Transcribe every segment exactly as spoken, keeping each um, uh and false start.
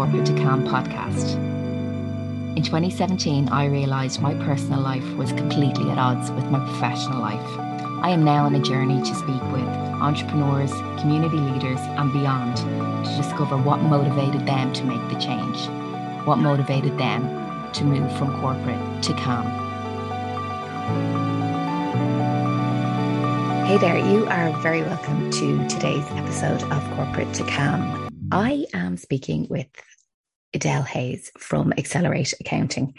Corporate to Calm podcast. In twenty seventeen, I realised my personal life was completely at odds with my professional life. I am now on a journey to speak with entrepreneurs, community leaders and beyond to discover what motivated them to make the change, what motivated them to move from corporate to calm. Hey there, you are very welcome to today's episode of Corporate to Calm. I am speaking with Adele Hayes from Accelerate Accounting.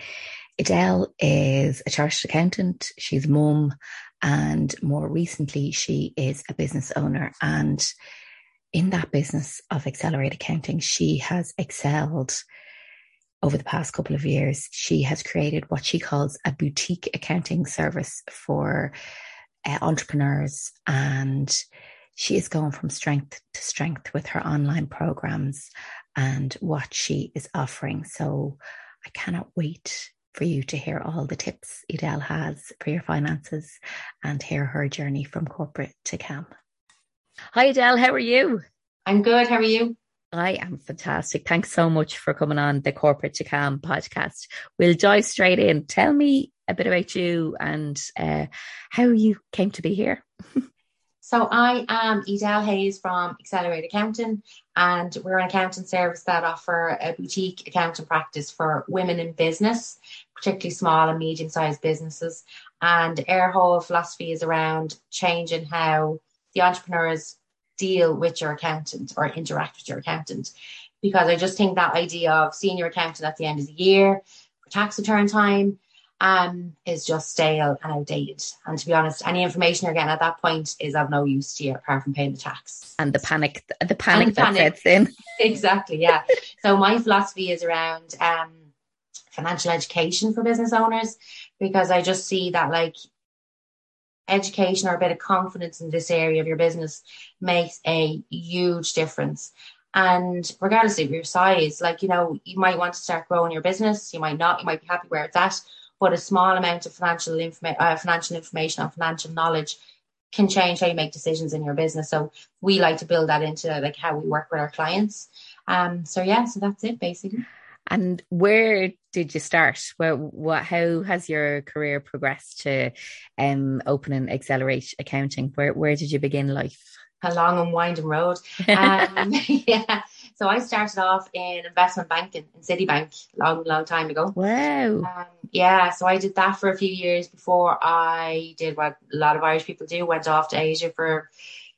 Adele is a chartered accountant, she's a mum, and more recently she is a business owner. And in that business of Accelerate Accounting, she has excelled over the past couple of years. She has created what she calls a boutique accounting service for Uh, entrepreneurs, and she is going from strength to strength with her online programs and what she is offering. So I cannot wait for you to hear all the tips Adele has for your finances and hear her journey from corporate to calm. Hi Adele, how are you? I'm good, how are you? I am fantastic. Thanks so much for coming on the Corporate to Calm podcast. We'll dive straight in. Tell me a bit about you and uh, how you came to be here. So I am Adele Hayes from Accelerate Accounting, and we're an accounting service that offer a boutique accounting practice for women in business, particularly small and medium-sized businesses. And our whole philosophy is around changing how the entrepreneurs deal with your accountant or interact with your accountant, because I just think that idea of seeing your accountant at the end of the year for tax return time um is just stale and outdated, and to be honest, any information you're getting at that point is of no use to you apart from paying the tax and the panic the panic the that panic. Sets in. Exactly, yeah. So my philosophy is around um financial education for business owners, because I just see that like education or a bit of confidence in this area of your business makes a huge difference. And regardless of your size, like, you know, you might want to start growing your business, you might not, you might be happy where it's at, but a small amount of financial informa- uh, financial information and financial knowledge can change how you make decisions in your business. So we like to build that into like how we work with our clients. Um, so yeah, so that's it basically. And where did you start? Where, what, how has your career progressed to um, open and Accelerate Accounting? Where, where did you begin life? A long and winding road. Um, yeah. So I started off in investment banking in Citibank long, long time ago. Wow. Um, yeah. So I did that for a few years before I did what a lot of Irish people do, went off to Asia for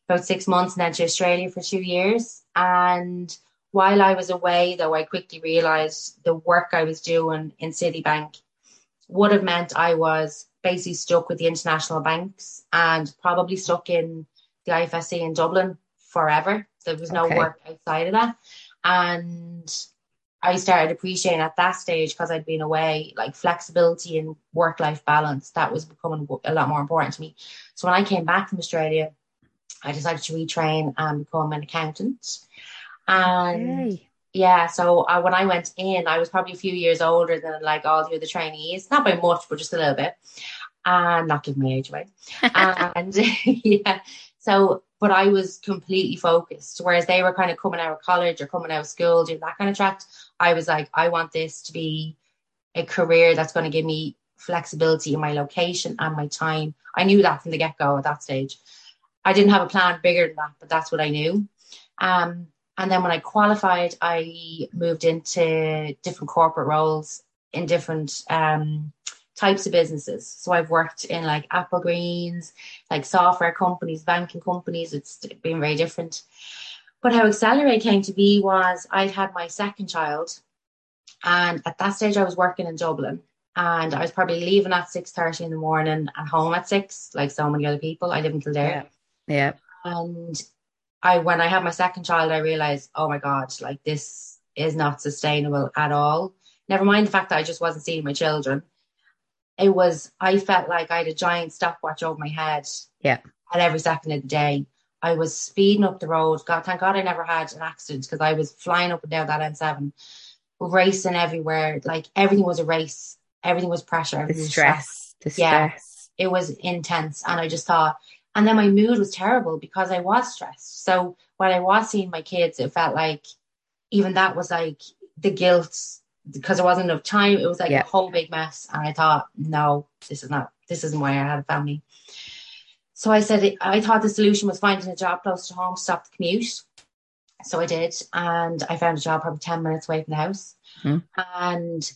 about six months and then to Australia for two years. And while I was away, though, I quickly realised the work I was doing in Citibank would have meant I was basically stuck with the international banks and probably stuck in the I F S C in Dublin forever. There was no okay. work outside of that. And I started appreciating at that stage, because I'd been away, like flexibility and work-life balance, that was becoming a lot more important to me. So when I came back from Australia, I decided to retrain and become an accountant. And okay. yeah, so I, when I went in, I was probably a few years older than like all the other trainees, not by much, but just a little bit, and uh, not giving my age away. And yeah, so but I was completely focused, whereas they were kind of coming out of college or coming out of school, doing that kind of track. I was like, I want this to be a career that's going to give me flexibility in my location and my time. I knew that from the get-go at that stage. I didn't have a plan bigger than that, but that's what I knew. Um, And then when I qualified, I moved into different corporate roles in different um, types of businesses. So I've worked in like Apple Greens, like software companies, banking companies. It's been very different. But how Accelerate came to be was I'd had my second child. And at that stage, I was working in Dublin. And I was probably leaving at six thirty in the morning and home at six, like so many other people. I live in Kildare. Yeah. yeah. And I, when I had my second child, I realized, oh my God, like this is not sustainable at all. Never mind the fact that I just wasn't seeing my children. It was, I felt like I had a giant stopwatch over my head. Yeah. At every second of the day, I was speeding up the road. God, thank God I never had an accident, because I was flying up and down that M seven, racing everywhere. Like everything was a race. Everything was pressure. Everything the stress. Was stress. The yeah, stress. It was intense. And I just thought, and then my mood was terrible because I was stressed. So when I was seeing my kids, it felt like even that was like the guilt because there wasn't enough time. It was like yeah. a whole big mess. And I thought, no, this is not, this isn't why I had a family. So I said, I thought the solution was finding a job close to home, stop the commute. So I did. And I found a job probably ten minutes away from the house. Mm. And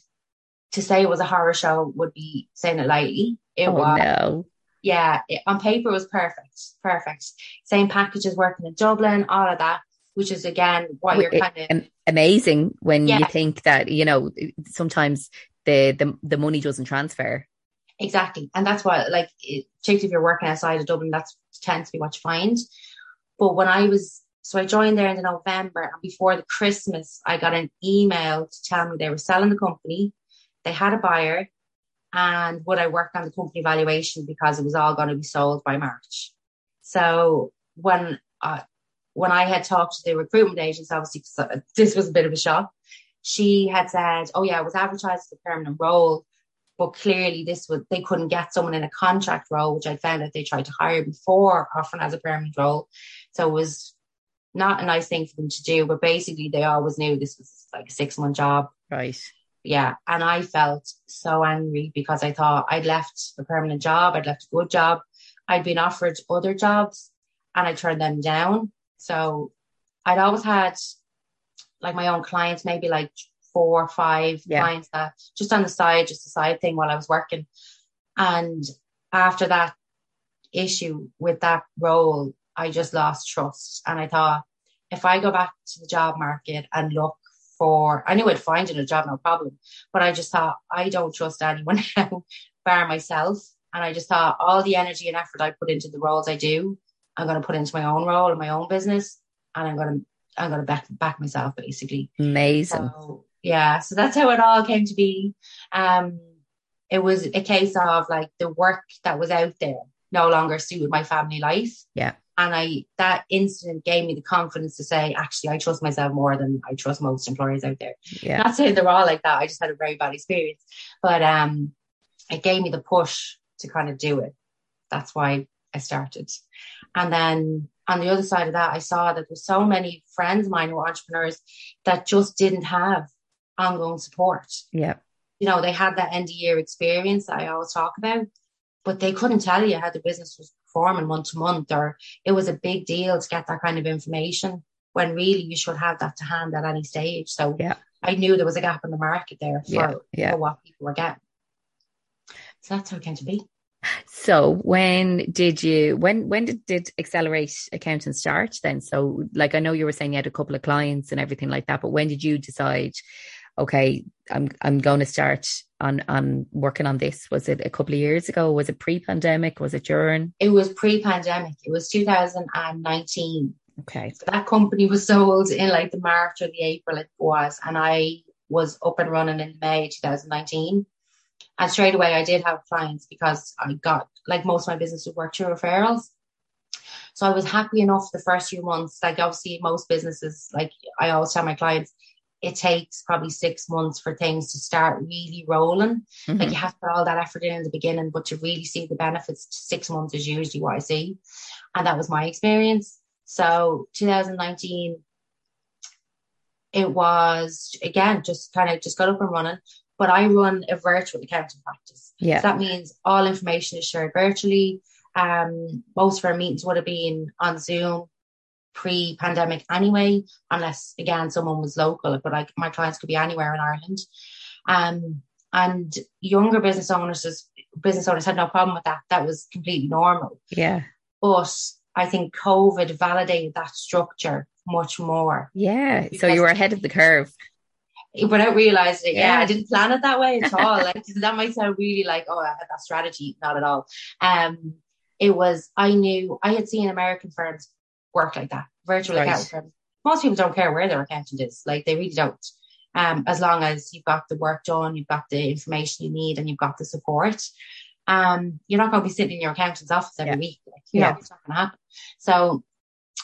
to say it was a horror show would be saying it lightly. It oh, was. No. Yeah. It, on paper, it was perfect. Perfect. Same packages working in Dublin, all of that, which is, again, what you're kind of... Amazing when yeah. you think that, you know, sometimes the, the, the money doesn't transfer. Exactly. And that's what, like, it, particularly if you're working outside of Dublin, that's tends to be what you find. But when I was... So I joined there in the November, and before the Christmas, I got an email to tell me they were selling the company, they had a buyer, and would I work on the company valuation because it was all going to be sold by March. So when uh, when I had talked to the recruitment agents, obviously this was a bit of a shock, she had said, oh yeah, it was advertised as a permanent role, but clearly this was they couldn't get someone in a contract role, which I found that they tried to hire before offering as a permanent role. So it was... not a nice thing for them to do, but basically they always knew this was like a six-month job. Right. Yeah. And I felt so angry because I thought I'd left a permanent job, I'd left a good job, I'd been offered other jobs and I turned them down. So I'd always had like my own clients, maybe like four or five yeah. clients that just on the side, just a side thing while I was working. And after that issue with that role, I just lost trust. And I thought, if I go back to the job market and look for, I knew I'd find a job, no problem. But I just thought, I don't trust anyone now, bar myself. And I just thought all the energy and effort I put into the roles I do, I'm going to put into my own role and my own business. And I'm going to, I'm going to back, back myself, basically. Amazing. So, yeah. So that's how it all came to be. Um, it was a case of like the work that was out there no longer suited my family life. Yeah. And I that incident gave me the confidence to say, actually, I trust myself more than I trust most employers out there. Yeah. Not saying they're all like that. I just had a very bad experience. But um, it gave me the push to kind of do it. That's why I started. And then on the other side of that, I saw that there's so many friends of mine who are entrepreneurs that just didn't have ongoing support. Yeah. You know, they had that end of year experience that I always talk about, but they couldn't tell you how the business was performing month to month, or it was a big deal to get that kind of information when really you should have that to hand at any stage. So yeah. I knew there was a gap in the market there for, yeah, yeah. for what people were getting. So that's how it came to be. So when did you, when, when did, did Accelerate Accounting start then? So like, I know you were saying you had a couple of clients and everything like that, but when did you decide, okay, I'm, I'm going to start on, on working on this? Was it a couple of years ago? Was it pre-pandemic? Was it during? It was pre-pandemic. It was two thousand nineteen. Okay. So that company was sold in like the March or the April it was. And I was up and running in May, two thousand nineteen. And straight away I did have clients because I got, like most of my business would work through referrals. So I was happy enough the first few months. Like obviously most businesses, like I always tell my clients, it takes probably six months for things to start really rolling. Mm-hmm. Like you have to put all that effort in in the beginning, but to really see the benefits, six months is usually what I see. And that was my experience. So two thousand nineteen, it was, again, just kind of just got up and running. But I run a virtual accounting practice. Yeah. So that means all information is shared virtually. Um, most of our meetings would have been on Zoom pre-pandemic anyway, unless again someone was local, but like my clients could be anywhere in Ireland. Um, and younger business owners business owners had no problem with that. That was completely normal. Yeah. But I think COVID validated that structure much more. Yeah. So you were ahead of the curve. Without realizing it, yeah. yeah, I didn't plan it that way at all. Like that might sound really like, oh, I had that strategy. Not at all. Um, it was I knew I had seen American firms work like that, virtual right. accounting. Most people don't care where their accountant is, like they really don't. Um, as long as you've got the work done, you've got the information you need, and you've got the support. Um, you're not going to be sitting in your accountant's office every yeah. week. Like, you yeah. know, it's not going to happen. So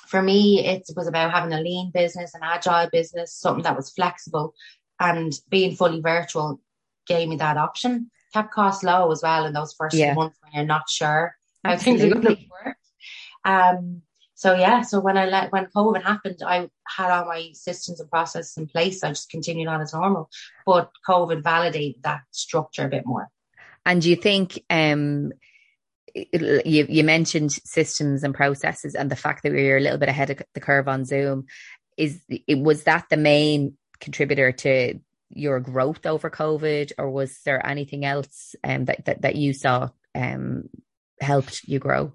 for me, it was about having a lean business, an agile business, something that was flexible, and being fully virtual gave me that option. Kept costs low as well in those first yeah. few months when you're not sure how Absolutely. Things are going to work. Um. So yeah, so when I let when COVID happened, I had all my systems and processes in place. I just continued on as normal, but COVID validated that structure a bit more. And do you think um, you you mentioned systems and processes, and the fact that we were a little bit ahead of the curve on Zoom, is it was that the main contributor to your growth over COVID, or was there anything else um, that, that that you saw um, helped you grow?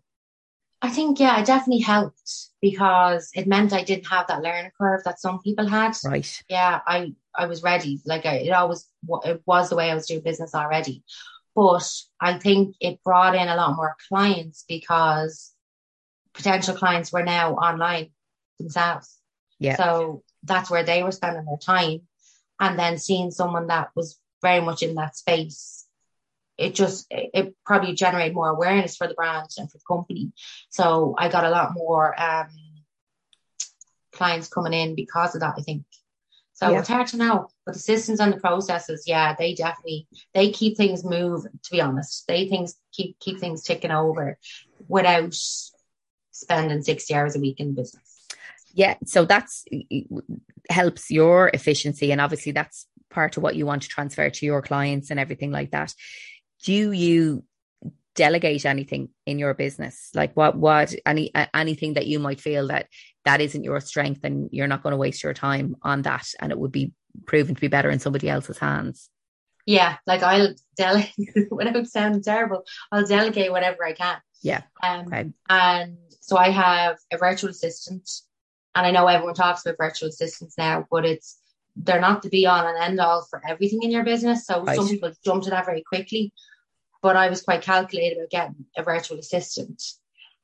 I think, yeah, I definitely helped because it meant I didn't have that learning curve that some people had. Right. Yeah, I, I was ready. Like I, it always it was the way I was doing business already. But I think it brought in a lot more clients because potential clients were now online themselves. Yeah. So that's where they were spending their time. And then seeing someone that was very much in that space, it just, it probably generated more awareness for the brand and for the company. So I got a lot more um, clients coming in because of that, I think. So yeah. It's hard to know, but the systems and the processes, yeah, they definitely, they keep things moving, to be honest. They things keep, keep things ticking over without spending sixty hours a week in business. Yeah. So that's helps your efficiency. And obviously that's part of what you want to transfer to your clients and everything like that. Do you delegate anything in your business? Like what, what, any, anything that you might feel that that isn't your strength and you're not going to waste your time on that, and it would be proven to be better in somebody else's hands? Yeah. Like I'll delegate without sounding terrible. I'll delegate whatever I can. Yeah. Um, okay. And so I have a virtual assistant. And I know everyone talks about virtual assistants now, but it's they're not the be all and end all for everything in your business. So right. Some people jump to that very quickly. But I was quite calculated about getting a virtual assistant.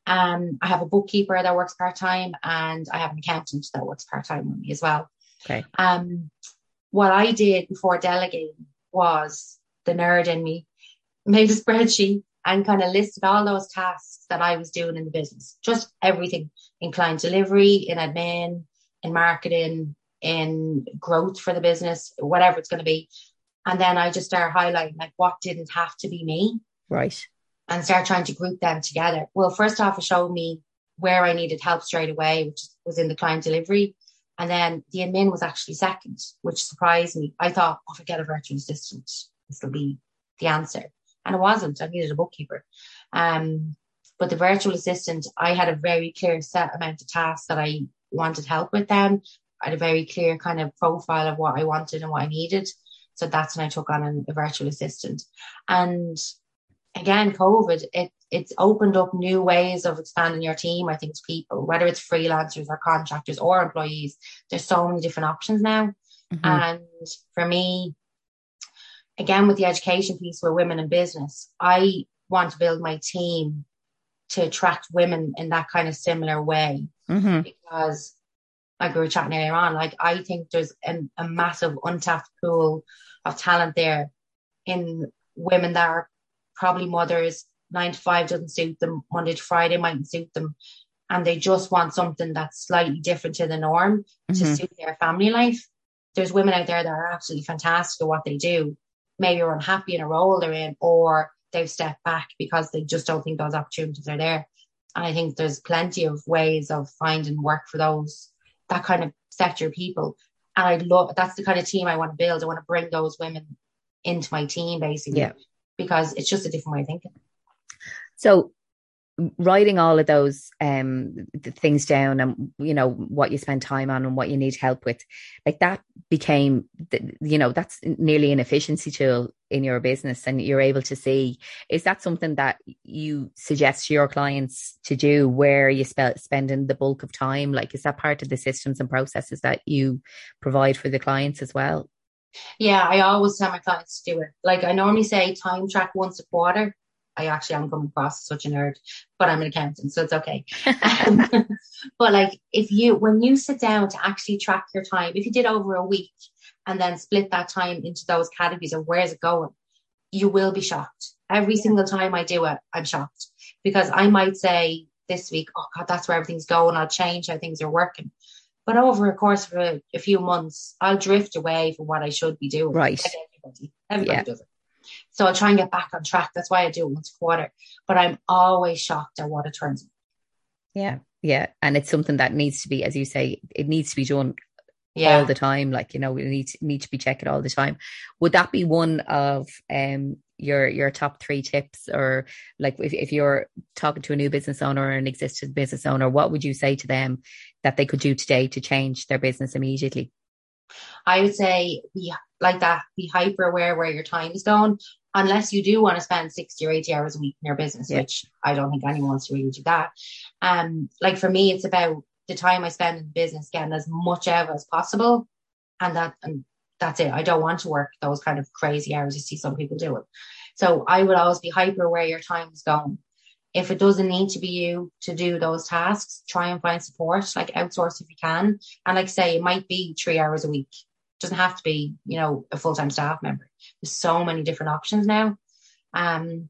Um, I have a bookkeeper that works part time, and I have an accountant that works part time with me as well. Okay. Um, what I did before delegating was the nerd in me made a spreadsheet and kind of listed all those tasks that I was doing in the business, just everything. In client delivery, in admin, in marketing, in growth for the business, whatever it's going to be. And then I just start highlighting like what didn't have to be me. Right. And start trying to group them together. Well, first off, it showed me where I needed help straight away, which was in the client delivery. And then the admin was actually second, which surprised me. I thought, oh, forget a virtual assistant. This will be the answer. And it wasn't. I needed a bookkeeper. Um, But the virtual assistant, I had a very clear set amount of tasks that I wanted help with then. I had a very clear kind of profile of what I wanted and what I needed. So that's when I took on a virtual assistant. And again, COVID, it it's opened up new ways of expanding your team. I think to people, whether it's freelancers or contractors or employees, there's so many different options now. Mm-hmm. And for me, again, with the education piece with women in business, I want to build my team to attract women in that kind of similar way. Mm-hmm. Because like we were chatting earlier on, like I think there's an, a massive untapped pool of talent there in women that are probably mothers. Nine to five doesn't suit them. Monday to Friday mightn't suit them. And they just want something that's slightly different to the norm, mm-hmm. to suit their family life. There's women out there that are absolutely fantastic at what they do. Maybe are unhappy in a role they're in, or they've stepped back because they just don't think those opportunities are there. And I think there's plenty of ways of finding work for those, that kind of sector of people. And I love, that's the kind of team I want to build. I want to bring those women into my team basically, yeah. Because it's just a different way of thinking. So writing all of those um, things down and, you know, what you spend time on and what you need help with, like that became, you know, that's nearly an efficiency tool in your business, and you're able to see, is that something that you suggest to your clients to do, where you sp- spending the bulk of time? Like, is that part of the systems and processes that you provide for the clients as well? Yeah, I always tell my clients to do it. Like I normally say time track once a quarter. I actually am coming across as such a nerd, but I'm an accountant, so it's okay. um, but like if you, when you sit down to actually track your time, if you did over a week and then split that time into those categories of where's it going, you will be shocked. Every single time I do it, I'm shocked, because I might say this week, oh God, that's where everything's going. I'll change how things are working. But over a course of a, a few months, I'll drift away from what I should be doing. Right. Like everybody, everybody yeah. does it. So I'll try and get back on track. That's why I do it once a quarter. But I'm always shocked at what it turns out. Yeah, Yeah. And it's something that needs to be, as you say, it needs to be done yeah. all the time. Like, you know, we need to, need to be checking all the time. Would that be one of um your your top three tips? Or like if, if you're talking to a new business owner or an existing business owner, what would you say to them that they could do today to change their business immediately? I would say be like that, be hyper aware where your time is going, unless you do want to spend sixty or eighty hours a week in your business, yeah. which I don't think anyone wants to really do that. Um, like for me, it's about the time I spend in the business getting as much out as possible. And that, and that's it. I don't want to work those kind of crazy hours. You see some people do it. So I would always be hyper aware your time is going. If it doesn't need to be you to do those tasks, try and find support, like outsource if you can. And like say, it might be three hours a week. It doesn't have to be, you know, a full-time staff member. There's so many different options now. Um,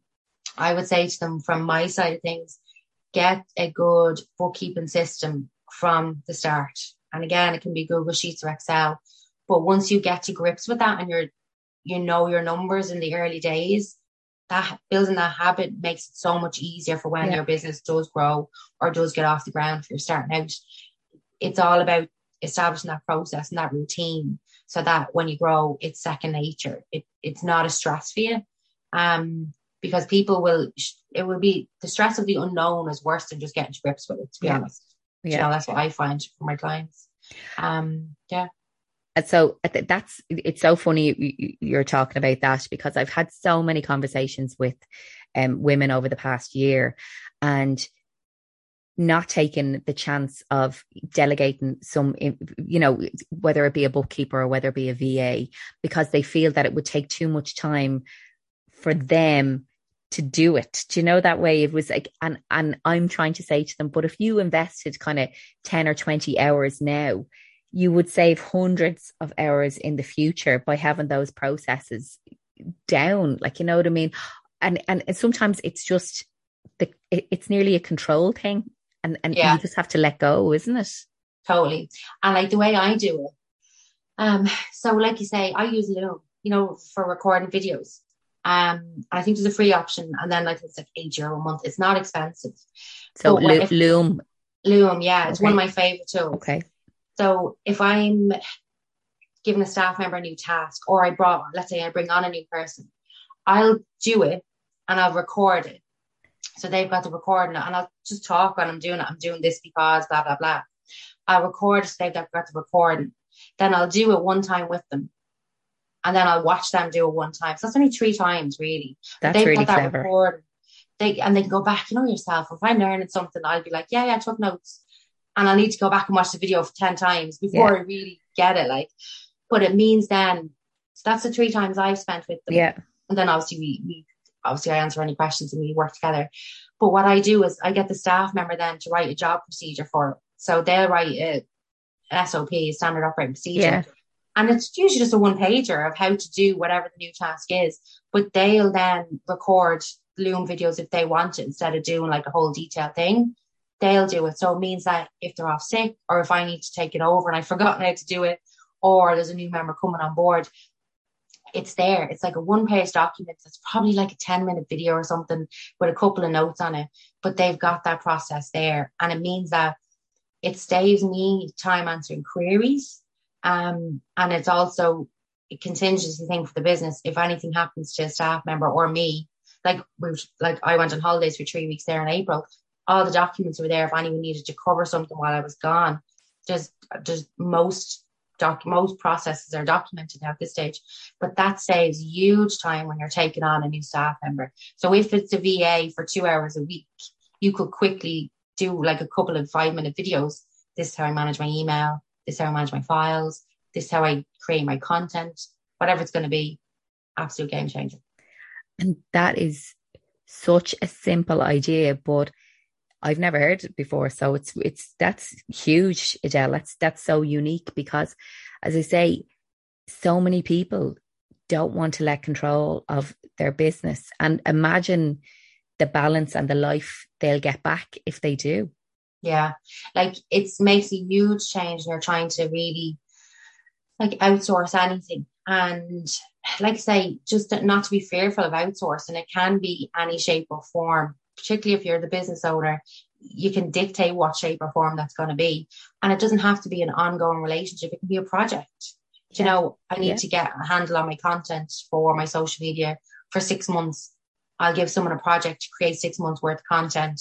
I would say to them from my side of things, get a good bookkeeping system from the start. And again, it can be Google Sheets or Excel. But once you get to grips with that and you're, you know, your numbers in the early days, that building that habit makes it so much easier for when yeah. your business does grow or does get off the ground. If you're starting out, it's all about establishing that process and that routine so that when you grow, it's second nature. It, it's not a stress for you, um, because people will, it will be, the stress of the unknown is worse than just getting to grips with it, to be yeah. honest. Yeah. You know, that's what I find for my clients. Um, yeah. And so that's, it's so funny you're talking about that, because I've had so many conversations with um, women over the past year, and not taking the chance of delegating some, you know, whether it be a bookkeeper or whether it be a V A, because they feel that it would take too much time for them to do it. Do you know that way? It was like, and, and I'm trying to say to them, but if you invested kind of ten or twenty hours now, you would save hundreds of hours in the future by having those processes down. Like, you know what I mean? And and, and sometimes it's just, the it, it's nearly a control thing. And, and yeah. you just have to let go, isn't it? Totally. And like the way I do it. Um, so like you say, I use Loom, you know, for recording videos. Um, and I think there's a free option. And then like it's like eight euro a month. It's not expensive. So Lo- if, Loom. Loom, yeah. It's okay. One of my favourite tools. Okay. So if I'm giving a staff member a new task, or I brought, let's say I bring on a new person, I'll do it and I'll record it. So they've got the recording, and I'll just talk when I'm doing it. I'm doing this because blah, blah, blah. I'll record it, so they've got the recording. Then I'll do it one time with them. And then I'll watch them do it one time. So that's only three times, really. That's they've really got that clever. Recording. They, and they can go back, you know yourself. If I'm learning something, I'll be like, yeah, yeah, I took notes. And I need to go back and watch the video for ten times before yeah. I really get it. Like, but it means then, so that's the three times I've spent with them. Yeah. And then obviously we, we, obviously I answer any questions and we work together. But what I do is I get the staff member then to write a job procedure for it. So they'll write a, an S O P, a standard operating procedure. Yeah. And it's usually just a one pager of how to do whatever the new task is. But they'll then record Loom videos if they want it, instead of doing like a whole detailed thing. They'll do it. So it means that if they're off sick, or if I need to take it over and I've forgotten how to do it, or there's a new member coming on board, it's there. It's like a one-page document. It's probably like a ten-minute video or something with a couple of notes on it. But they've got that process there. And it means that it saves me time answering queries. Um, and it's also a contingency thing for the business. If anything happens to a staff member or me, like, we, like I went on holidays for three weeks there in April. All the documents were there if anyone needed to cover something while I was gone. Just, just most doc, most processes are documented at this stage. But that saves huge time when you're taking on a new staff member. So if it's a V A for two hours a week, you could quickly do like a couple of five-minute videos. This is how I manage my email. This is how I manage my files. This is how I create my content. Whatever it's going to be, absolute game changer. And that is such a simple idea, but I've never heard it before. So it's, it's, that's huge, Adele. That's, that's so unique, because as I say, so many people don't want to let control of their business, and imagine the balance and the life they'll get back if they do. Yeah. Like it makes a huge change. They're trying to really like outsource anything. And like I say, just not to be fearful of outsourcing. It can be any shape or form. Particularly if you're the business owner, you can dictate what shape or form that's going to be. And it doesn't have to be an ongoing relationship. It can be a project. Do you know, I need yeah. to get a handle on my content for my social media for six months. I'll give someone a project to create six months worth of content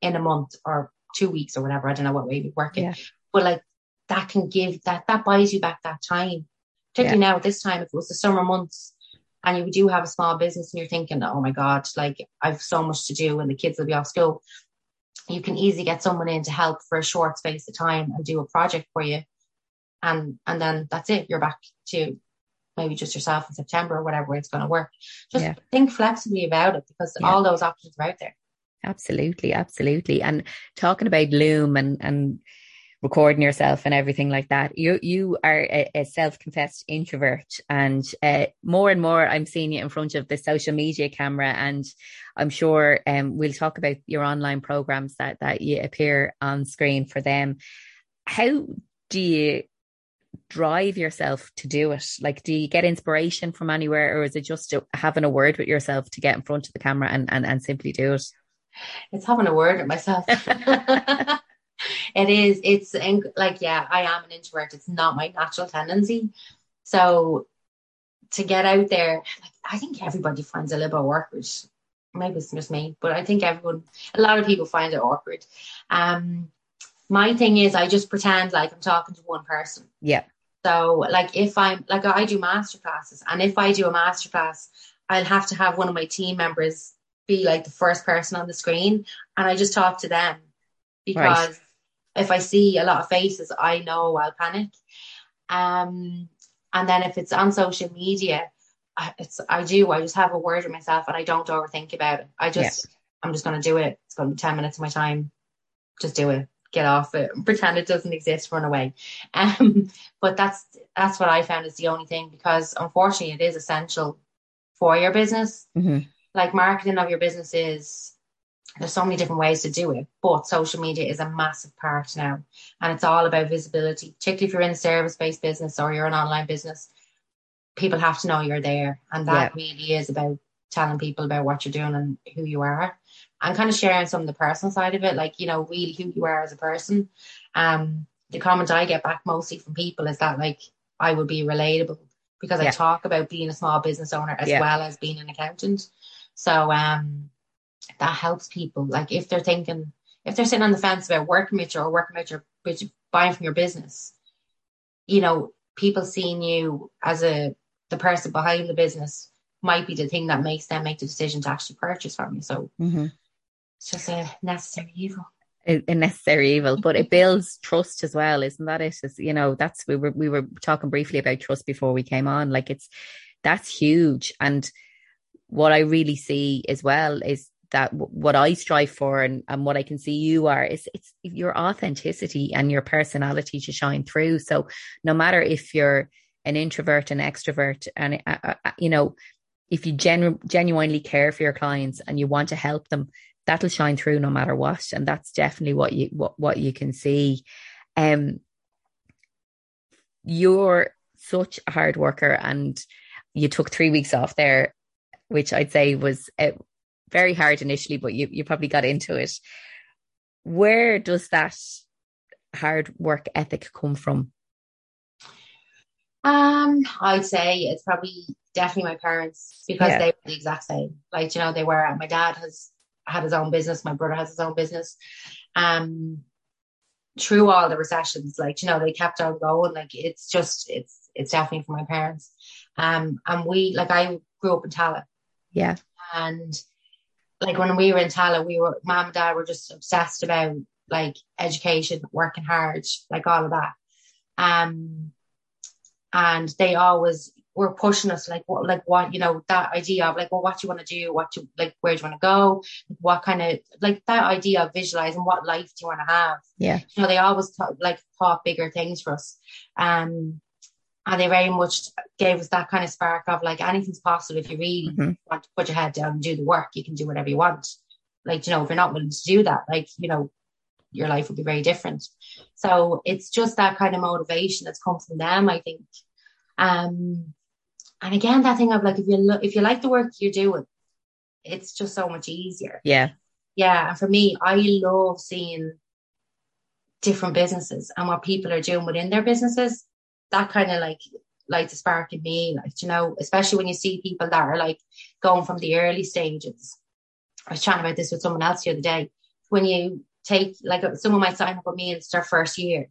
in a month or two weeks or whatever. I don't know what way we work it. Yeah. But like that can give that, that buys you back that time. Particularly yeah. now at this time, if it was the summer months and you do have a small business and you're thinking, oh my God, like I've so much to do and the kids will be off school. You can easily get someone in to help for a short space of time and do a project for you. And and then that's it. You're back to maybe just yourself in September or whatever it's going to work. Just yeah. think flexibly about it because yeah. all those options are out there. Absolutely. Absolutely. And talking about Loom and, and recording yourself and everything like that, you you are a, a self-confessed introvert, and uh, more and more I'm seeing you in front of the social media camera, and I'm sure um, we'll talk about your online programs that, that you appear on screen for them. How do you drive yourself to do it? Like, do you get inspiration from anywhere, or is it just having a word with yourself to get in front of the camera and and, and simply do it? It's having a word with myself. It is. It's like, yeah, I am an introvert. It's not my natural tendency. So to get out there, like, I think everybody finds a little bit awkward. Maybe it's just me, but I think everyone, a lot of people find it awkward. Um, my thing is I just pretend like I'm talking to one person. Yeah. So like if I'm like, I do masterclasses, and if I do a masterclass, I'll have to have one of my team members be like the first person on the screen. And I just talk to them because right. if I see a lot of faces, I know I'll panic. Um, and then if it's on social media, I, it's, I do, I just have a word with myself and I don't overthink about it. I just, yeah. I'm just going to do it. It's going to be ten minutes of my time. Just do it. Get off it. Pretend it doesn't exist. Run away. Um, but that's, that's what I found is the only thing, because unfortunately it is essential for your business. Mm-hmm. Like marketing of your business is, there's so many different ways to do it, but social media is a massive part now, and it's all about visibility, particularly if you're in a service-based business or you're an online business. People have to know you're there, and that yeah. really is about telling people about what you're doing and who you are, and kind of sharing some of the personal side of it, like, you know, really who you are as a person. Um, the comment I get back mostly from people is that, like, I would be relatable because yeah. I talk about being a small business owner as yeah. well as being an accountant. So, um, that helps people. Like if they're thinking, if they're sitting on the fence about working with you or working with your, with you, buying from your business, you know, people seeing you as a, the person behind the business might be the thing that makes them make the decision to actually purchase from you. So mm-hmm. it's just a necessary evil. A, a necessary evil, but it builds trust as well. Isn't that it? It's, you know, that's, we were, we were talking briefly about trust before we came on. Like it's, that's huge. And what I really see as well is, that what I strive for and, and what I can see you are is it's your authenticity and your personality to shine through. So no matter if you're an introvert, an extrovert, and uh, uh, you know, if you genu- genuinely care for your clients and you want to help them, that'll shine through no matter what. And that's definitely what you what, what you can see. Um, you're such a hard worker, and you took three weeks off there, which I'd say was uh, very hard initially, but you, you probably got into it. Where does that hard work ethic come from? Um, I'd say it's probably definitely my parents, because yeah. they were the exact same. Like, you know, they were, my dad has had his own business. My brother has his own business. Um, through all the recessions, like, you know, they kept on going. Like, it's just, it's, it's definitely from my parents. Um, and we, like, I grew up in Tala. Yeah. And, like when we were in Tala, we were, mom and dad were just obsessed about like education, working hard, like all of that. Um, and they always were pushing us like, what, like what, you know, that idea of like, well, what do you want to do? What do like, where do you want to go? What kind of, like that idea of visualizing what life do you want to have? Yeah. You know, they always taught, like taught bigger things for us. Um, and they very much gave us that kind of spark of like, anything's possible. If you really mm-hmm. want to put your head down and do the work, you can do whatever you want. Like, you know, if you're not willing to do that, like, you know, your life would be very different. So it's just that kind of motivation that's come from them, I think. Um, and again, that thing of like, if you, lo- if you like the work you're doing, it's just so much easier. Yeah. Yeah. And for me, I love seeing different businesses and what people are doing within their businesses. That kind of like lights a spark in me, like, you know, especially when you see people that are like going from the early stages. I was chatting about this with someone else the other day. When you take, like, someone might sign up with me, it's their first year.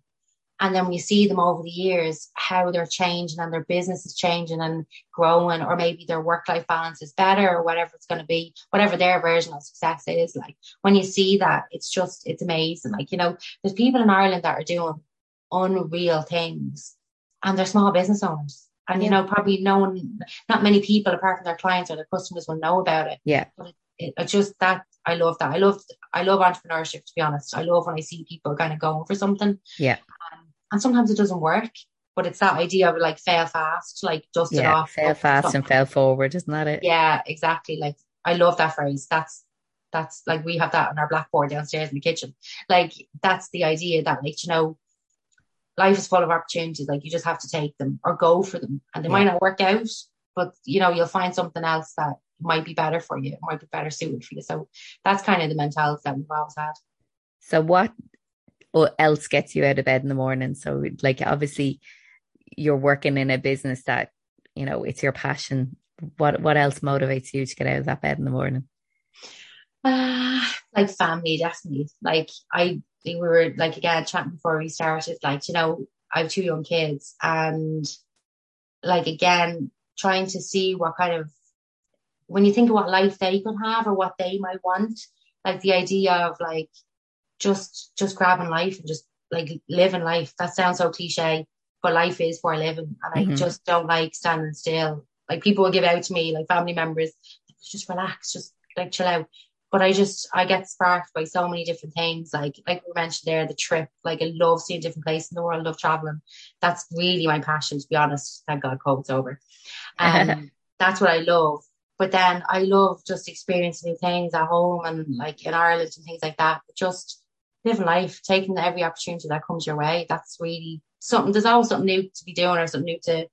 And then we see them over the years, how they're changing and their business is changing and growing, or maybe their work-life balance is better or whatever it's going to be, whatever their version of success is. Like, when you see that, it's just, it's amazing. Like, you know, there's people in Ireland that are doing unreal things and they're small business owners. And, you know, probably no one, not many people apart from their clients or their customers will know about it. Yeah. But it, it just that, I love that. I love, I love entrepreneurship, to be honest. I love when I see people kind of going for something. Yeah. And sometimes it doesn't work, but it's that idea of like fail fast, like dust yeah, it off. Fail fast something. And fail forward, isn't that it? Yeah, exactly. Like, I love that phrase. That's, that's like, we have that on our blackboard downstairs in the kitchen. Like, that's the idea that, like, you know, life is full of opportunities. Like, you just have to take them or go for them. And they yeah. might not work out, but, you know, you'll find something else that might be better for you, might be better suited for you. So that's kind of the mentality that we've always had. So what What else gets you out of bed in the morning? So, like, obviously you're working in a business that, you know, it's your passion. What what else motivates you to get out of that bed in the morning? Uh, like family, definitely. Like, I we were like again chatting before we started, like, you know, I have two young kids, and like, again, trying to see what kind of, when you think of what life they could have or what they might want, like the idea of like just just grabbing life and just like living life. That sounds so cliche, but life is for living. And I mm-hmm. just don't like standing still. Like, people will give out to me, like family members, just relax, just like chill out. But I just, I get sparked by so many different things. Like, like we mentioned there, the trip, like, I love seeing different places in the world, I love traveling. That's really my passion, to be honest. Thank God COVID's over. Um, that's what I love. But then I love just experiencing new things at home and like in Ireland and things like that. But just living life, taking every opportunity that comes your way. That's really something, there's always something new to be doing or something new to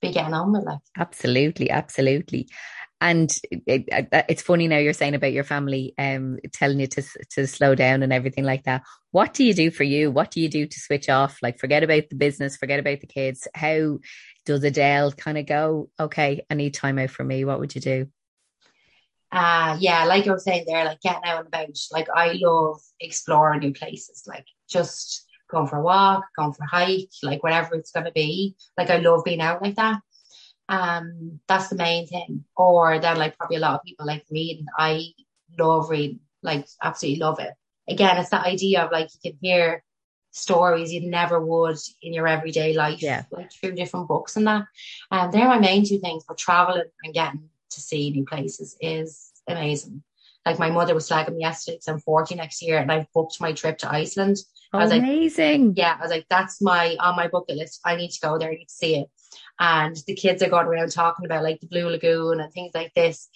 be getting on with. Like, absolutely, absolutely. And it, it, it's funny now you're saying about your family um, telling you to to slow down and everything like that. What do you do for you? What do you do to switch off? Like, forget about the business, forget about the kids. How does Adele kind of go, okay, I need time out for me? What would you do? Uh, yeah, like I was saying there, like getting out and about. Like, I love exploring new places, like just going for a walk, going for a hike, like whatever it's going to be. Like, I love being out like that. Um, that's the main thing. Or then, like, probably a lot of people like reading. I love reading, like, absolutely love it. Again, it's that idea of like, you can hear stories you never would in your everyday life, yeah. like through different books and that. And um, they're my main two things. But traveling and getting to see new places is amazing. Like, my mother was slagging me yesterday because I'm forty next year and I've booked my trip to Iceland. I was amazing. Like, yeah, I was like, that's my on my bucket list. I need to go there, I need to see it. And the kids are going around talking about like the Blue Lagoon and things like this.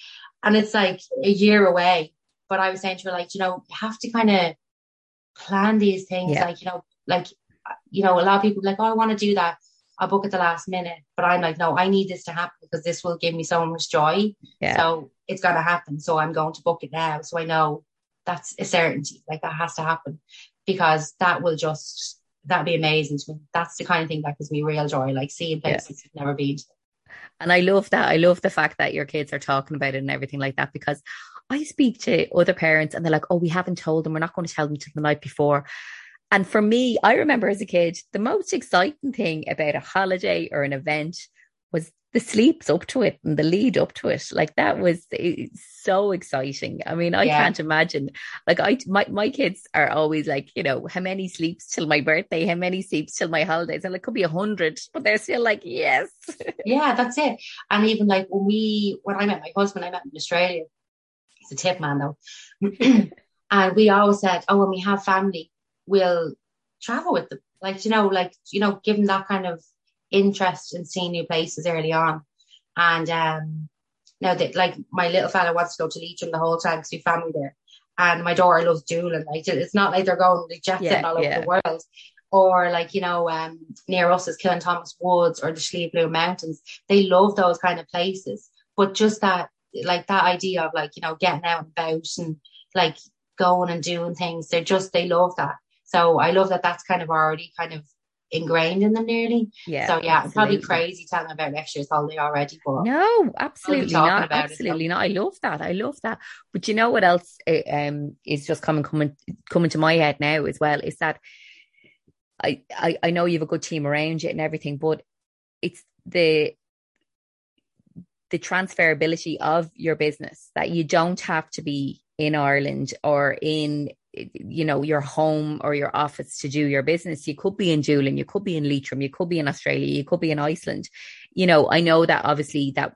And it's like a year away. But I was saying to her, like, you know, you have to kind of plan these things. Yeah. Like, you know, like, you know, a lot of people are like, oh, I want to do that. I'll book at the last minute, but I'm like, no, I need this to happen because this will give me so much joy. Yeah. So it's going to happen. So I'm going to book it now. So I know that's a certainty. Like, that has to happen because that will just, that'd be amazing to me. That's the kind of thing that gives me real joy, like seeing places yeah. you've never been to. And I love that. I love the fact that your kids are talking about it and everything like that, because I speak to other parents and they're like, oh, we haven't told them. We're not going to tell them till the night before. And for me, I remember as a kid, the most exciting thing about a holiday or an event was the sleeps up to it and the lead up to it. Like, that was so exciting. I mean, I yeah. can't imagine. Like, I, my, my kids are always like, you know, how many sleeps till my birthday? How many sleeps till my holidays? And it could be a hundred, but they're still like, yes. Yeah, that's it. And even like when we, when I met my husband, I met him in Australia. He's a tip man though. And we always said, oh, when we have family, will travel with them, like, you know, like, you know, give them that kind of interest in seeing new places early on. And um now that, like, my little fella wants to go to Leitrim the whole time because we family there, and my daughter loves dueling. Like, it's not like they're going like jet setting yeah, all over yeah. the world, or like, you know, um near us is Killing Thomas Woods or the Slieve Blue Mountains. They love those kind of places, but just that like that idea of like, you know, getting out and about and like going and doing things. They're just, they love that. So I love that that's kind of already kind of ingrained in them nearly. Yeah. So yeah, it's probably crazy telling them about next year's holiday already. But no, absolutely not. Absolutely not. I love that. I love that. But you know what else um is just coming coming coming to my head now as well is that I, I, I know you have a good team around you and everything, but it's the the transferability of your business, that you don't have to be in Ireland or in, you know, your home or your office to do your business. You could be in Dublin, you could be in Leitrim, you could be in Australia, you could be in Iceland. You know, I know that obviously that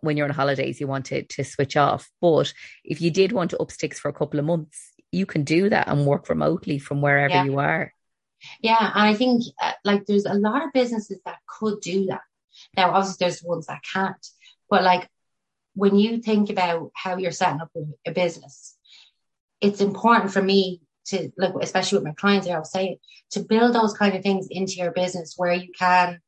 when you're on holidays, you want to, to switch off. But if you did want to up sticks for a couple of months, you can do that and work remotely from wherever yeah. you are. Yeah. And I think uh, like there's a lot of businesses that could do that. Now, obviously there's ones that can't, but like when you think about how you're setting up a business, it's important for me to like, especially with my clients, I always say it, to build those kind of things into your business where you can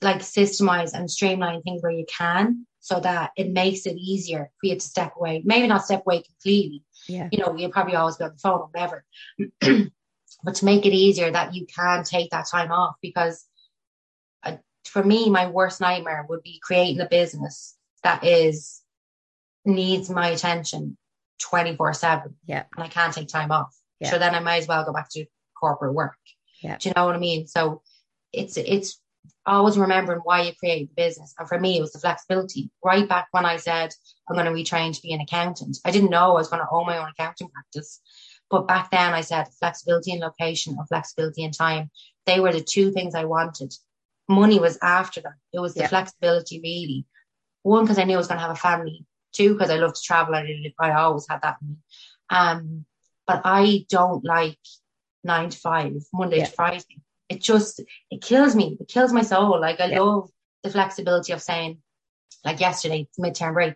like systemize and streamline things where you can, so that it makes it easier for you to step away, maybe not step away completely. Yeah. You know, you'll probably always be on the phone or whatever. But to make it easier that you can take that time off, because uh, for me, my worst nightmare would be creating a business that is needs my attention twenty-four seven. Yeah. And I can't take time off. Yeah. So then I might as well go back to corporate work. Yeah. Do you know what I mean? So it's it's always remembering why you created the business. And for me, it was the flexibility. Right back when I said I'm going to retrain to be an accountant, I didn't know I was going to own my own accounting practice. But back then I said flexibility in location or flexibility in time. They were the two things I wanted. Money was after that. It was the yeah. flexibility really. One, because I knew I was going to have a family. Two, because I love to travel. I, I always had that in me. Um, but I don't like nine to five, Monday yeah. to Friday. It just, it kills me. It kills my soul. Like I yeah. love the flexibility of saying, like yesterday, midterm break,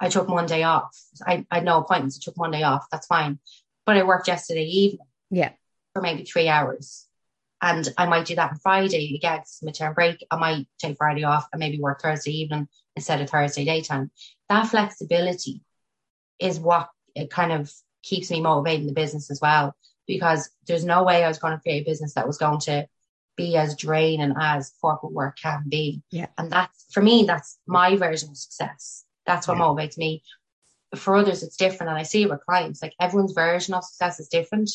I took one day off. I, I had no appointments. I took one day off. That's fine. But I worked yesterday evening yeah. for maybe three hours. And I might do that on Friday again, it's midterm break. I might take Friday off and maybe work Thursday evening instead of Thursday daytime. That flexibility is what it kind of keeps me motivated in the business as well, because there's no way I was going to create a business that was going to be as draining as corporate work can be. Yeah. And that's, for me, that's my version of success. That's what yeah. motivates me. For others, it's different. And I see it with clients, like everyone's version of success is different.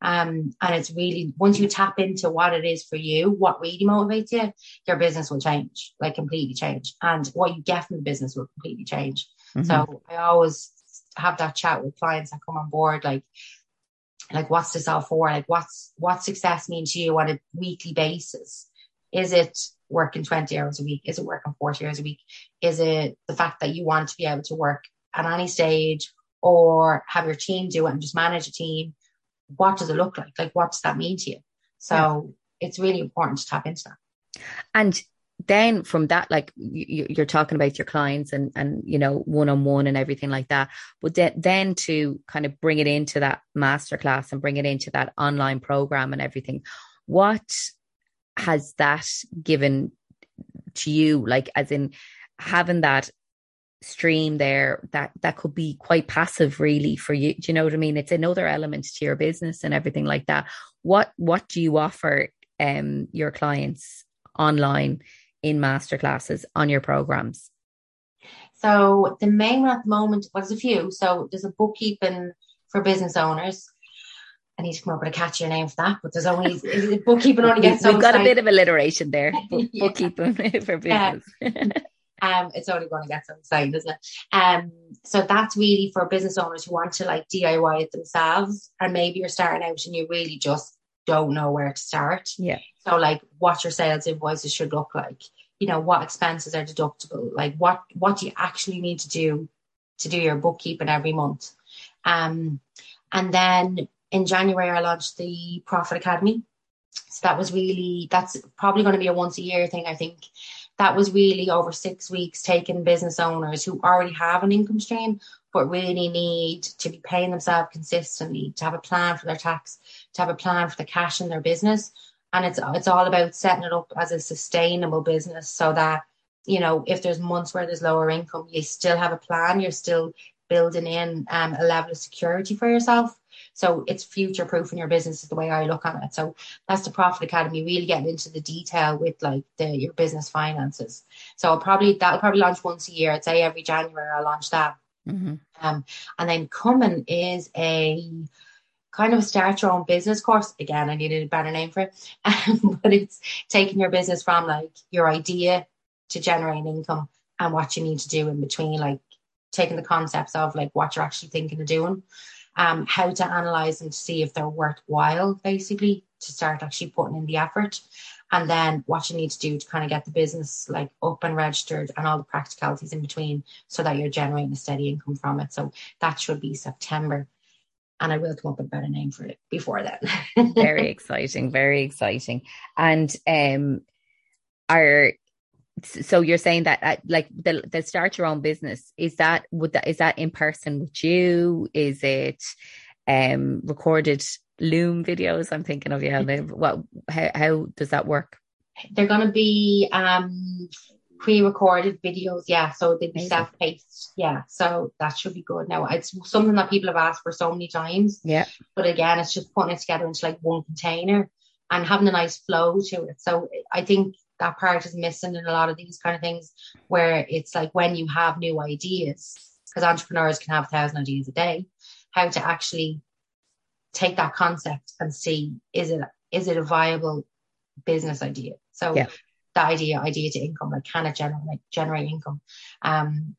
Um, and it's really, once you tap into what it is for you, what really motivates you, your business will change, like completely change. And what you get from the business will completely change. Mm-hmm. So I always have that chat with clients that come on board, like, like what's this all for? Like what's, what success means to you on a weekly basis? Is it working twenty hours a week? Is it working forty hours a week? Is it the fact that you want to be able to work at any stage or have your team do it and just manage a team? What does it look like? Like, what does that mean to you? So yeah. it's really important to tap into that. And then from that, like you, you're talking about your clients and, and, you know, one-on-one and everything like that. But de- then to kind of bring it into that masterclass and bring it into that online program and everything, what has that given to you? Like, as in having that stream there that that could be quite passive really for you, do you know what I mean? It's another element to your business and everything like that. What what do you offer um your clients online, in masterclasses, on your programs? So the main one at the moment, well, there's a few. So there's a bookkeeping for business owners. I need to come up with a catchier name for that, but there's only bookkeeping only gets we've got a bit of alliteration there. yeah. Bookkeeping for business. um, Um, it's only going to get so exciting, isn't it? Um, so that's really for business owners who want to like D I Y it themselves, and maybe you're starting out and you really just don't know where to start. Yeah. So like what your sales invoices should look like, you know, what expenses are deductible, like what, what do you actually need to do to do your bookkeeping every month? Um, and then in January, I launched the Profit Academy. So that was really, that's probably going to be a once a year thing, I think. That was really over six weeks taking business owners who already have an income stream, but really need to be paying themselves consistently, to have a plan for their tax, to have a plan for the cash in their business. And it's it's all about setting it up as a sustainable business so that you know, if there's months where there's lower income, you still have a plan. You're still building in um, a level of security for yourself. So it's future proofing your business is the way I look at it. So that's the Profit Academy, really getting into the detail with like the, your business finances. So I'll probably, that'll probably launch once a year. I'd say every January I'll launch that. Mm-hmm. Um, and then coming is a kind of start your own business course. Again, I needed a better name for it, um, but it's taking your business from like your idea to generating income and what you need to do in between, like taking the concepts of like what you're actually thinking of doing. Um, how to analyze and see if they're worthwhile, basically, to start actually putting in the effort, and then what you need to do to kind of get the business like up and registered, and all the practicalities in between, so that you're generating a steady income from it. So that should be September, and I will come up with a better name for it before then. Very exciting, very exciting. And um, are so you're saying that uh, like the, the start your own business, is that would that is that in person with you? Is it um recorded Loom videos? I'm thinking of you. Yeah, what how, how does that work? They're going to be um pre-recorded videos, yeah, so they'd be Amazing. self-paced, yeah, so that should be good. Now it's something that people have asked for so many times, yeah, but again it's just putting it together into like one container and having a nice flow to it. So I think that part is missing in a lot of these kind of things, where it's like when you have new ideas, because entrepreneurs can have a thousand ideas a day, how to actually take that concept and see, is it is it a viable business idea? So yeah. the idea, idea to income, like can it generate, like generate income? Um,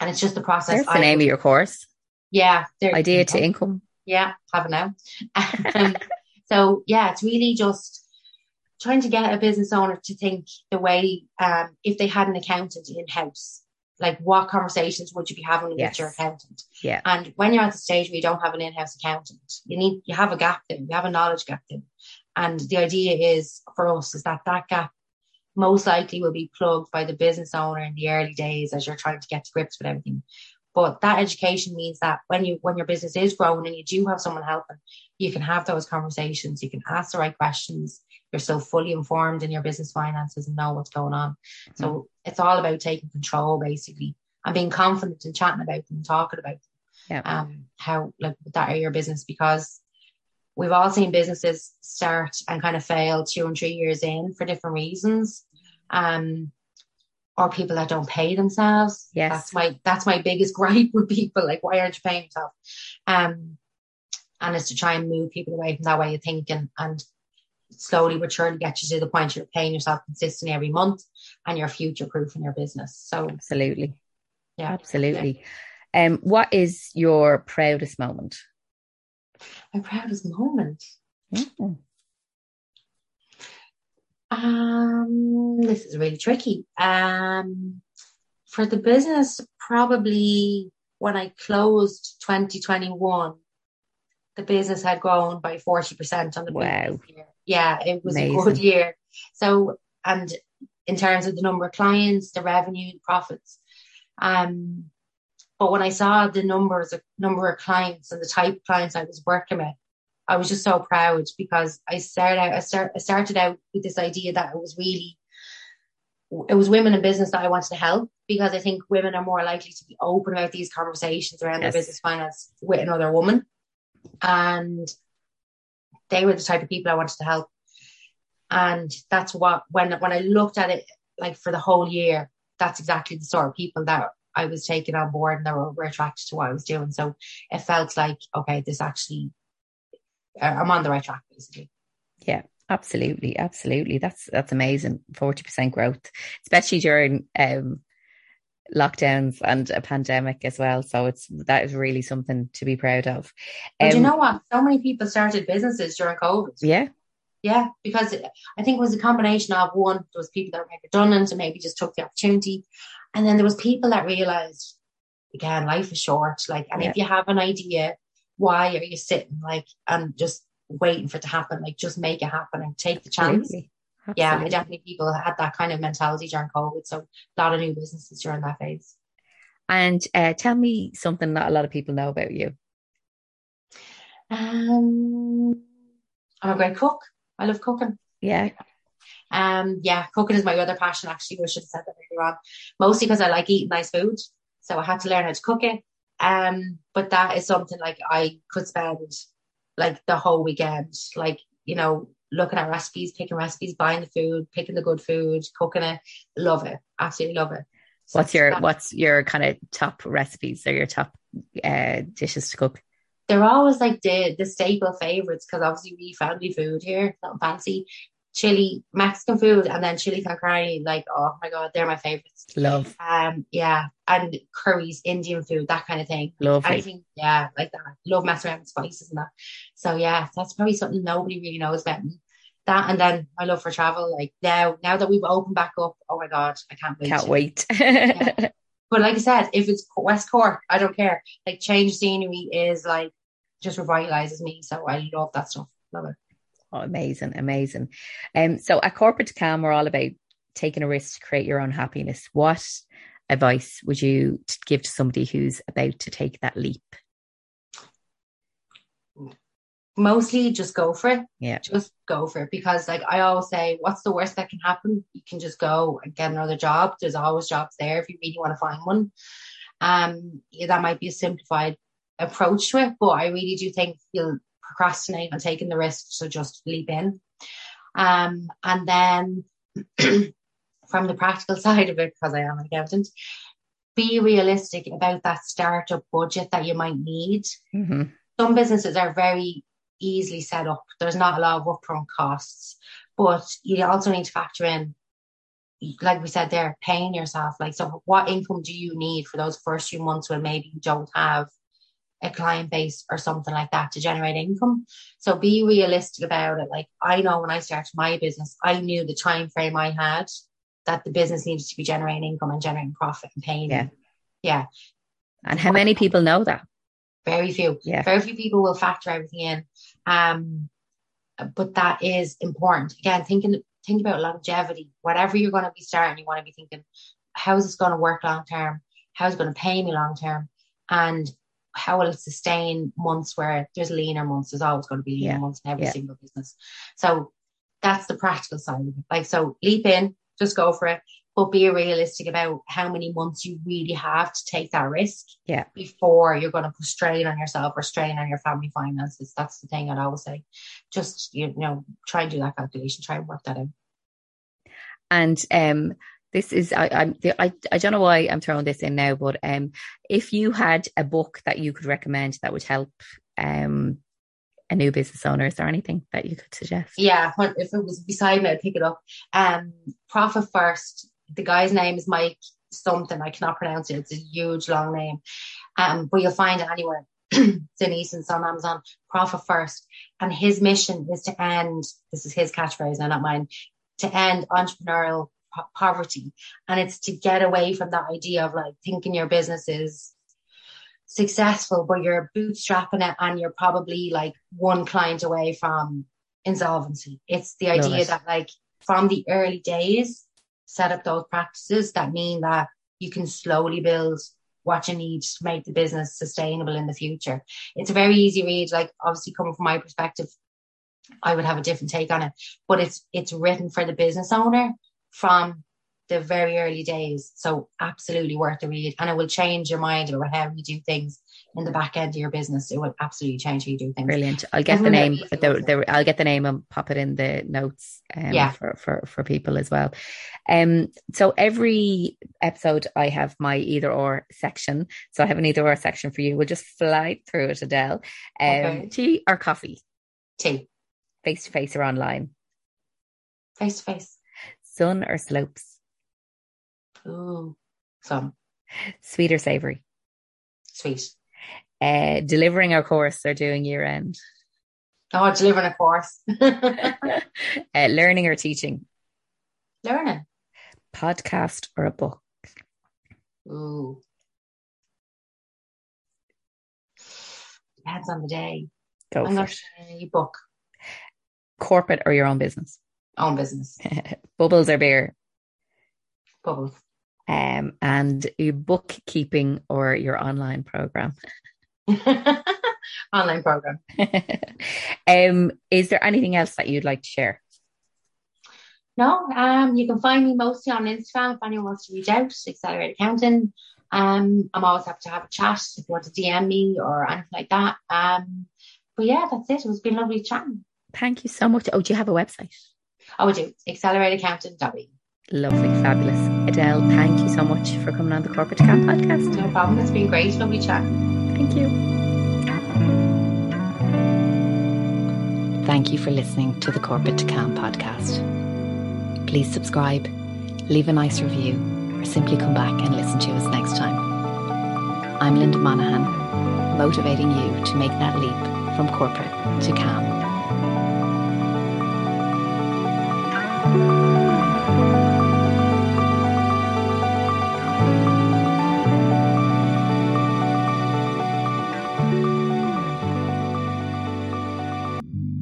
and it's just the process. There's the I, name of your course. Yeah. Idea to income. Yeah, have it now. um, so yeah, it's really just trying to get a business owner to think the way, um, if they had an accountant in-house, like what conversations would you be having yes. with your accountant? Yeah. And when you're at the stage where you don't have an in-house accountant, you need, you have a gap there, you have a knowledge gap there. And the idea is for us is that that gap most likely will be plugged by the business owner in the early days as you're trying to get to grips with everything. But that education means that when you when your business is growing and you do have someone helping, you can have those conversations, you can ask the right questions, you're so fully informed in your business finances and know what's going on. Mm-hmm. So it's all about taking control, basically, and being confident and chatting about them and talking about them. Yeah. Um, how like that are your business, because we've all seen businesses start and kind of fail two and three years in for different reasons. Um Or people that don't pay themselves. Yes. That's my that's my biggest gripe with people. Like, why aren't you paying yourself? Um, and it's to try and move people away from that way of thinking, and slowly but surely get you to the point you're paying yourself consistently every month, and you're future-proofing your business. So absolutely. Yeah. Absolutely. Yeah. Um, what is your proudest moment? My proudest moment. Mm-hmm. Um, this is really tricky. Um, for the business, probably when I closed twenty twenty-one, the business had grown by forty percent on the wow. year. Yeah, it was Amazing. a good year. So, and in terms of the number of clients, the revenue, the profits. Um, but when I saw the numbers, the number of clients and the type of clients I was working with, I was just so proud, because I started out, I, start, I started out with this idea that it was really, it was women in business that I wanted to help, because I think women are more likely to be open about these conversations around yes. their business finance with another woman. And they were the type of people I wanted to help. And that's what, when, when I looked at it, like for the whole year, that's exactly the sort of people that I was taking on board and that were, were attracted to what I was doing. So it felt like, okay, this actually, I'm on the right track, basically. Yeah, absolutely, absolutely. That's that's amazing. forty percent growth, especially during um, lockdowns and a pandemic as well. So it's that is really something to be proud of. Um, and you know what? So many people started businesses during COVID. Yeah, yeah, because it, I think it was a combination of one, there was people that were made redundant and maybe just took the opportunity, and then there was people that realized again life is short. Like, and yeah. if you have an idea, why are you sitting like and just waiting for it to happen? Like, just make it happen and take the chance. Absolutely. Absolutely. Yeah, I definitely people had that kind of mentality during COVID. So a lot of new businesses during that phase. And uh, tell me something that a lot of people know about you. Um, I'm a great cook. I love cooking. Yeah. Um, yeah, cooking is my other passion, actually. I should have said that earlier on. Mostly because I like eating nice food. So I had to learn how to cook it. Um, but that is something like I could spend like the whole weekend, like, you know, looking at recipes, picking recipes, buying the food, picking the good food, cooking it. Love it. Absolutely love it. So what's your, that, what's your kind of top recipes or your top uh, dishes to cook? They're always like the, the staple favorites, because obviously we family food here, not fancy. Chili, Mexican food, and then chili con carne, like, oh my god, they're my favorites. Love. Um, yeah, and curries, Indian food, that kind of thing. Lovely. Anything, yeah, like that. Love messing around with spices and that. So yeah, that's probably something nobody really knows about me. That, and then my love for travel. Like now, now that we've opened back up, oh my god, I can't wait. Can't wait. Yeah. But like I said, if it's West Cork, I don't care. Like change scenery is like just revitalizes me. So I love that stuff. Love it. Oh, amazing, amazing. Um, so at Corporate to Calm, we're all about taking a risk to create your own happiness. What advice would you give to somebody who's about to take that leap? Mostly just go for it. Yeah. Just go for it. Because like I always say, what's the worst that can happen? You can just go and get another job. There's always jobs there if you really want to find one. Um, yeah, that might be a simplified approach to it, but I really do think you'll procrastinate on taking the risk, so just leap in. Um, and then from the practical side of it, because I am an accountant, be realistic about that startup budget that you might need. Mm-hmm. Some businesses are very easily set up. There's not a lot of upfront costs, but you also need to factor in, like we said there, paying yourself. Like, so what income do you need for those first few months when maybe you don't have a client base or something like that to generate income? So be realistic about it. Like I know when I started my business, I knew the time frame I had that the business needed to be generating income and generating profit and paying. Yeah, yeah. And how many people know that? Very few. Yeah, very few people will factor everything in. Um, but that is important. Again, thinking think about longevity. Whatever you're going to be starting, you want to be thinking, how is this going to work long term? How is it going to pay me long term? And how will it sustain months where there's leaner months? There's always going to be leaner yeah. months in every yeah. single business. So that's the practical side of it. Like, so leap in, just go for it, but be realistic about how many months you really have to take that risk yeah. before you're going to put strain on yourself or strain on your family finances. That's the thing I'd always say. Just, you know, try and do that calculation, try and work that out. And, um, This is, I, I'm, I, I don't know why I'm throwing this in now, but um, if you had a book that you could recommend that would help um, a new business owner, is there anything that you could suggest? Yeah, if it was beside me, I'd pick it up. Um, Profit First, the guy's name is Mike something, I cannot pronounce it, it's a huge long name, um, but you'll find it anywhere. It's in Easton, it's on Amazon, Profit First. And his mission is to end, this is his catchphrase, no, not mine, to end entrepreneurial poverty. And it's to get away from that idea of like thinking your business is successful but you're bootstrapping it and you're probably like one client away from insolvency. It's the idea Nice. That like from the early days set up those practices that mean that you can slowly build what you need to make the business sustainable in the future. It's a very easy read. Like obviously coming from my perspective, I would have a different take on it, but it's it's written for the business owner from the very early days, so absolutely worth the read, and it will change your mind about how you do things in the back end of your business. It will absolutely change how you do things. Brilliant. I'll get Everyone the name the, the, I'll get the name and pop it in the notes um, yeah. for, for, for people as well. Um, so every episode I have my either or section, so I have an either or section for you. We'll just fly through it, Adele. Um, okay. Tea or coffee? Tea. Face to face or online? Face to face. Sun or slopes? Ooh, sun. Sweet or savoury? Sweet. Uh, delivering a course or doing year end? Oh, delivering a course. uh, learning or teaching? Learning. Podcast or a book? Ooh. Depends on the day. Go I'm for not it. Sure you book. Corporate or your own business? Own business. Bubbles or beer? Bubbles. Um, and your bookkeeping or your online program? Online program. um, is there anything else that you'd like to share? no, um, you can find me mostly on Instagram if anyone wants to reach out, Accelerate Accounting. Um, I'm always happy to have a chat if you want to D M me or anything like that. Um, but yeah, that's it. It's been lovely chatting. Thank you so much. Oh, do you have a website? Oh, I do. accelerate accounting dot I E. Lovely, fabulous. Adele, thank you so much for coming on the Corporate to Calm podcast. No problem. It's been great. Lovely chat. Thank you. Thank you for listening to the Corporate to Calm podcast. Please subscribe, leave a nice review, or simply come back and listen to us next time. I'm Linda Monaghan, motivating you to make that leap from corporate to calm.